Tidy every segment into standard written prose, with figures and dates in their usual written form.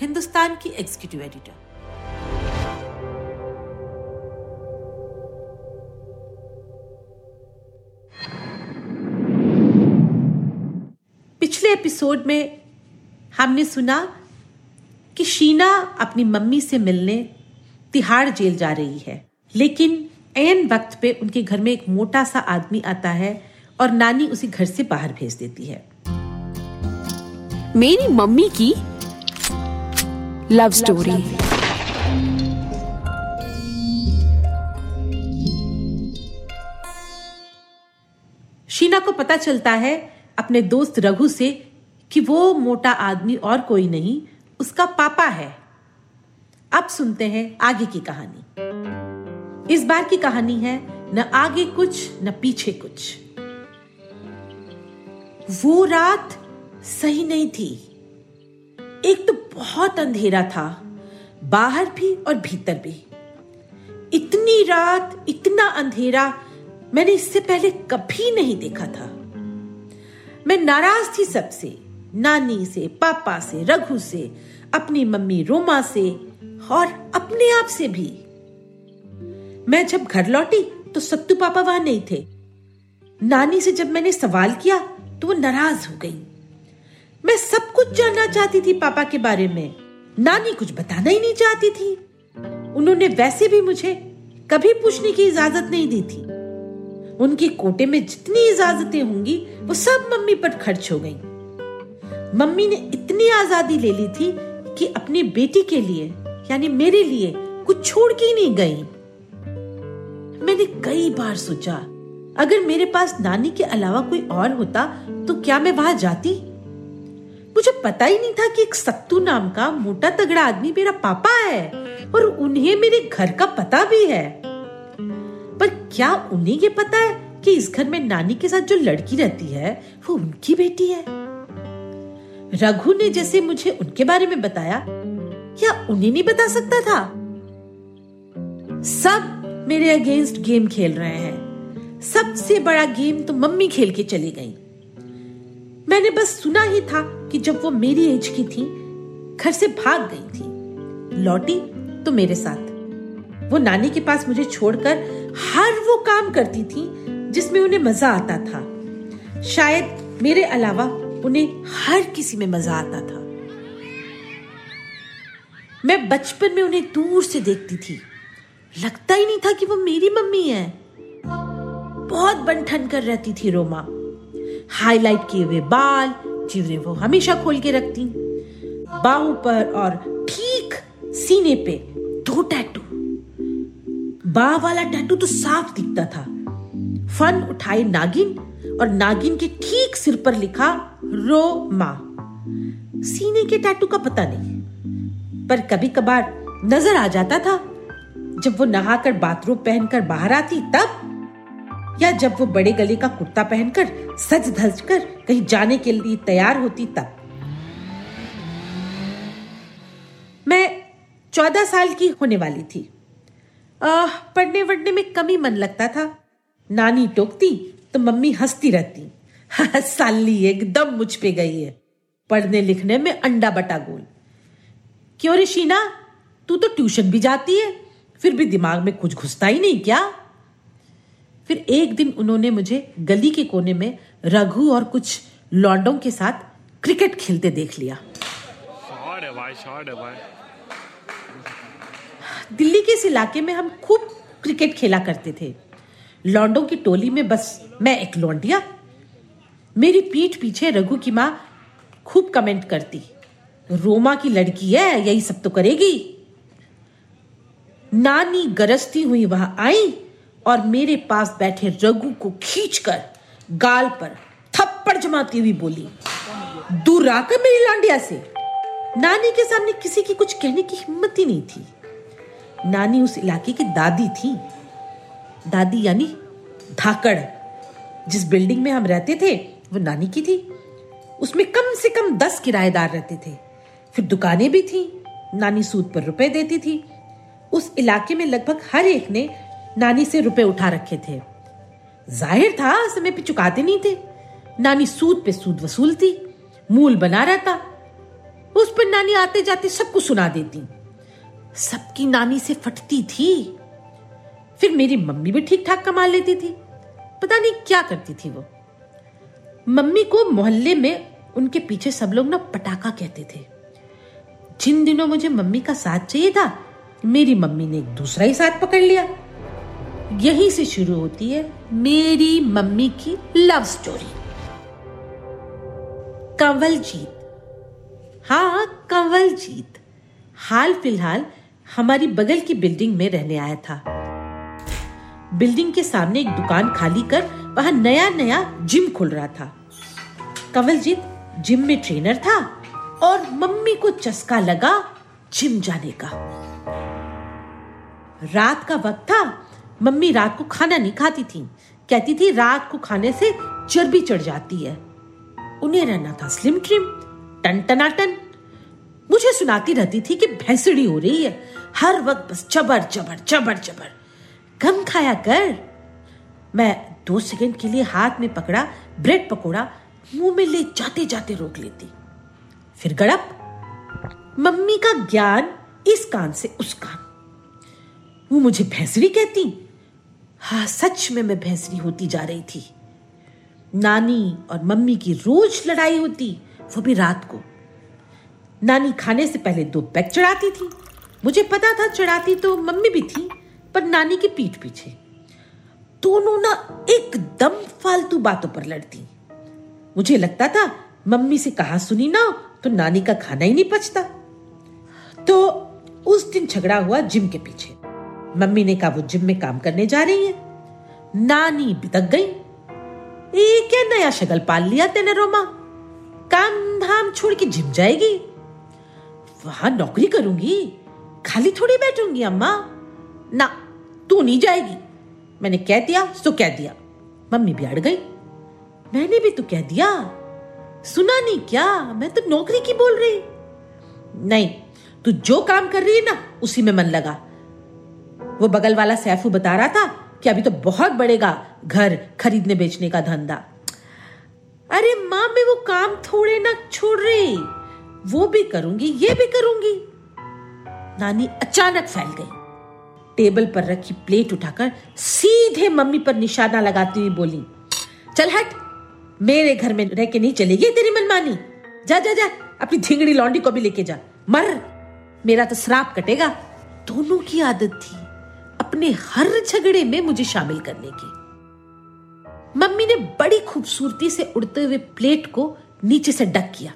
हिंदुस्तान की executive editor. पिछले episode में हमने सुना कि शीना अपनी मम्मी से मिलने तिहाड़ जेल जा रही है, लेकिन ऐन वक्त पे उनके घर में एक मोटा सा आदमी आता है और नानी उसे घर से बाहर भेज देती है। मेरी मम्मी की लव स्टोरी। शीना को पता चलता है अपने दोस्त रघु से कि वो मोटा आदमी और कोई नहीं, उसका पापा है। अब सुनते हैं आगे की कहानी। इस बार की कहानी है न आगे कुछ न पीछे कुछ। वो रात सही नहीं थी। एक तो बहुत अंधेरा था, बाहर भी और भीतर भी। इतनी रात, इतना अंधेरा मैंने इससे पहले कभी नहीं देखा था। मैं नाराज थी सबसे, नानी से, पापा से, रघु से, अपनी मम्मी रोमा से और अपने आप से भी। मैं जब घर लौटी तो सत्तू पापा वहां नहीं थे। नानी से जब मैंने सवाल किया तो वो नाराज हो गई। मैं सब कुछ जानना चाहती थी पापा के बारे में, नानी कुछ बताना ही नहीं चाहती थी। उन्होंने वैसे भी मुझे कभी पूछने की इजाजत नहीं दी थी। उनके कोटे में जितनी इजाजतें होंगी वो सब मम्मी पर खर्च हो गईं। मम्मी ने इतनी आजादी ले ली थी कि अपनी बेटी के लिए यानी मेरे लिए कुछ छोड़ के नहीं गई। मैंने कई बार सोचा अगर मेरे पास नानी के अलावा कोई और होता तो क्या मैं वहां जाती। मुझे पता ही नहीं था कि एक सत्तू नाम का मोटा तगड़ा आदमी मेरा पापा है और उन्हें मेरे घर का पता भी है। पर क्या उन्हें ये पता है कि इस घर में नानी के साथ जो लड़की रहती है वो उनकी बेटी है? रघु ने जैसे मुझे उनके बारे में बताया, क्या उन्हें नहीं बता सकता था? सब मेरे अगेंस्ट गेम खेल रहे हैं। सबसे बड़ा गेम तो मम्मी खेल के चली गई। मैंने बस सुना ही था कि जब वो मेरी एज की थी घर से भाग गई थी, लौटी तो मेरे साथ। वो नानी के पास मुझे छोड़कर हर वो काम करती थी जिसमें उन्हें मजा आता था। शायद मेरे अलावा उन्हें हर किसी में मजा आता था। मैं बचपन में उन्हें दूर से देखती थी, लगता ही नहीं था कि वो मेरी मम्मी है। बहुत बनठन कर रहती थी रोमा। हाईलाइट किए हुए बाल, चीजें वो हमेशा खोल के रखती, बाहों पर और ठीक सीने पे 2 टैटू। बाह वाला टैटू तो साफ दिखता था। फन उठाए नागिन और नागिन के ठीक सिर पर लिखा रोमा। सीने के टैटू का पता नहीं, पर कभी कभार नजर आ जाता था। जब वो नहाकर बाथरूम पहनकर बाहर आती तब, या जब वो बड़े गले का कुर्ता पहनकर सज धज कर कहीं जाने के लिए तैयार होती तब। मैं 14 साल की होने वाली थी। पढ़ने वढ़ने में कम ही मन लगता था। नानी टोकती तो मम्मी हंसती रहती, साली एकदम मुझ पे गई है, पढ़ने लिखने में अंडा बटा गोल। क्यों रे शीना, तू तो ट्यूशन भी जाती है, फिर भी दिमाग में कुछ घुसता ही नहीं क्या? फिर एक दिन उन्होंने मुझे गली के कोने में रघु और कुछ लौंडों के साथ क्रिकेट खेलते देख लिया। दिल्ली के इस इलाके में हम खूब क्रिकेट खेला करते थे। लौंडों की टोली में बस मैं एक लौंडिया। मेरी पीठ पीछे रघु की माँ खूब कमेंट करती, रोमा की लड़की है, यही सब तो करेगी। नानी गरजती हुई वहां आई और मेरे पास बैठे रघु को खींचकर गाल पर थप्पड़ जमाती हुई बोली, दूर आकर मेरी लौंडिया से। नानी के सामने किसी की कुछ कहने की हिम्मत ही नहीं थी। नानी उस इलाके की दादी थी, दादी यानी धाकड़। जिस बिल्डिंग में हम रहते थे वो नानी की थी, उसमें कम से कम 10 किराएदार रहते थे, फिर दुकानें भी थी। नानी सूद पर रुपए देती थी। उस इलाके में लगभग हर एक ने नानी से रुपए उठा रखे थे। जाहिर था समय पे चुकाते नहीं थे। नानी सूद पे सूद वसूलती, मूल बना रहता, उस पर नानी आते जाते सबको सुना देती। सबकी नानी से फटती थी। फिर मेरी मम्मी भी ठीक ठाक कमा लेती थी, पता नहीं क्या करती थी वो। मम्मी को मोहल्ले में उनके पीछे सब लोग ना पटाखा कहते थे। जिन दिनों मुझे मम्मी का साथ चाहिए था, मेरी मम्मी ने एक दूसरा ही साथ पकड़ लिया। यहीं से शुरू होती है मेरी मम्मी की लव स्टोरी। कंवलजीत, हाँ कंवलजीत, हाल फिलहाल हमारी बगल की बिल्डिंग में रहने आया था। बिल्डिंग के सामने एक दुकान खाली कर वहां नया नया जिम खुल रहा था। कंवलजीत जिम में ट्रेनर था और मम्मी को चस्का लगा जिम जाने का। रात का वक्त था, मम्मी रात को खाना नहीं खाती थी, कहती थी रात को खाने से चर्बी चढ़ जाती है। उन्हें रहना था स्लिम ट्रिम, टन टनाटन। मुझे सुनाती रहती थी कि भैंसड़ी हो रही है, हर वक्त बस चबर चबर चबर चबर, कम खाया कर। मैं 2 सेकंड के लिए हाथ में पकड़ा ब्रेड पकोड़ा मुंह में ले जाते जाते रोक लेती, फिर गड़प। मम्मी का ज्ञान इस कान से उस कान। वो मुझे भैंसड़ी कहती। हाँ, सच में मैं भैंसड़ी होती जा रही थी। नानी और मम्मी की रोज लड़ाई होती, वो भी रात को। नानी खाने से पहले 2 पैक चढ़ाती थी। मुझे पता था चढ़ाती तो मम्मी भी थी, पर नानी की पीठ पीछे। दोनों ना एकदम फालतू बातों पर लड़ती। मुझे लगता था मम्मी से कहा सुनी ना तो नानी का खाना ही नहीं पचता। तो उस दिन झगड़ा हुआ जिम के पीछे। मम्मी ने कहा वो जिम में काम करने जा रही है। नानी बितक गई, ये क्या नया शगल पाल लिया तेने रोमा, काम धाम छोड़ के जिम जाएगी, वहां नौकरी करूंगी, खाली थोड़ी बैठूंगी अम्मा। ना तू नहीं जाएगी, मैंने कह दिया सो कह दिया। मम्मी भी अड़ गई, मैंने भी तो कह दिया, सुना नहीं क्या, मैं तो नौकरी की बोल रही। नहीं, तू जो काम कर रही है ना उसी में मन लगा। वो बगल वाला सैफू बता रहा था कि अभी तो बहुत बढ़ेगा घर खरीदने बेचने का धंधा। अरे माँ, मैं वो काम थोड़े ना छोड़ रही, वो भी करूंगी ये भी करूंगी। नानी अचानक फैल गई, टेबल पर रखी प्लेट उठाकर सीधे मम्मी पर निशाना लगाती हुई बोली, चल हट, मेरे घर में रह के नहीं चलेगी तेरी मनमानी। जा जा जा, अपनी झिंगड़ी लौंडी को भी लेके जा, मर, मेरा तो श्राप कटेगा। दोनों की आदत थी अपने हर झगड़े में मुझे शामिल करने की। मम्मी ने बड़ी खूबसूरती से उड़ते हुए प्लेट को नीचे से डक किया।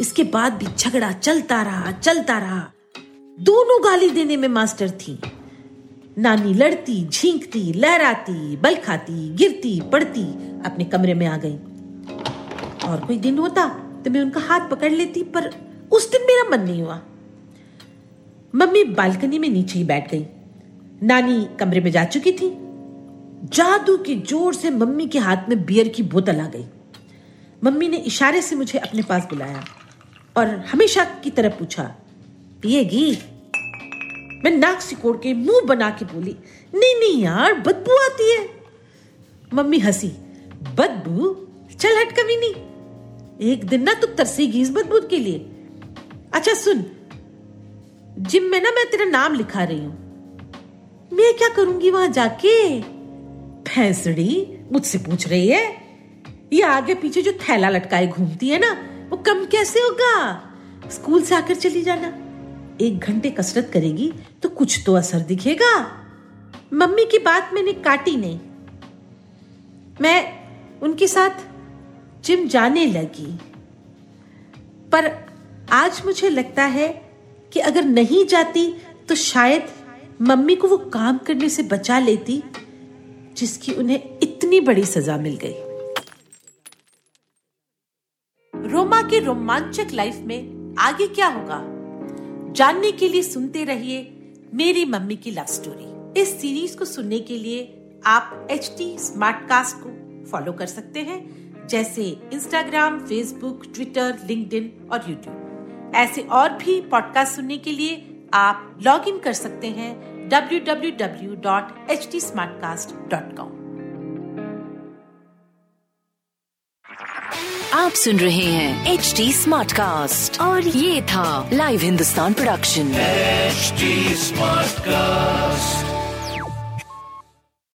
इसके बाद भी झगड़ा चलता रहा। दोनों गाली देने में मास्टर थी। नानी लड़ती, झींकती, लहराती, बल खाती, गिरती पड़ती, अपने कमरे में आ गई। और कोई दिन होता तो मैं उनका हाथ पकड़ लेती, पर उस दिन मेरा मन नहीं हुआ। मम्मी बालकनी में नीचे ही बैठ गई। नानी कमरे में जा चुकी थी। जादू के जोर से मम्मी के हाथ में बियर की बोतल आ गई। मम्मी ने इशारे से मुझे अपने पास बुलाया और हमेशा की तरह पूछा, पिएगी? मैं नाक सिकोड़ के मुंह बना के बोली, नहीं नहीं यार, बदबू आती है। मम्मी हंसी, बदबू? चल हट कमीनी, एक दिन ना तू तरसेगी इस बदबू के लिए। अच्छा सुन, जिम में ना मैं तेरा नाम लिखा रही हूं, मैं क्या करूंगी वहां जाके? भैंसड़ी मुझसे पूछ रही है, ये आगे पीछे जो थैला लटकाए घूमती है ना, वो कम कैसे होगा? स्कूल से आकर चली जाना, 1 घंटे कसरत करेगी तो कुछ तो असर दिखेगा। मम्मी की बात मैंने काटी नहीं, मैं उनके साथ जिम जाने लगी। पर आज मुझे लगता है कि अगर नहीं जाती तो शायद मम्मी को वो काम करने से बचा लेती जिसकी उन्हें इतनी बड़ी सजा मिल गई। रोमा के रोमांचक लाइफ में आगे क्या होगा, जानने के लिए सुनते रहिए मेरी मम्मी की लव स्टोरी। इस सीरीज को सुनने के लिए आप HD Smartcast को फॉलो कर सकते हैं, जैसे इंस्टाग्राम, फेसबुक, ट्विटर, लिंक्डइन और यूट्यूब। ऐसे और भी पॉडकास्ट सुनने के लिए आप लॉग इन कर सकते हैं www.hdsmartcast.com। आप सुन रहे हैं HD Smartcast और ये था Live Hindustan production HD Smartcast।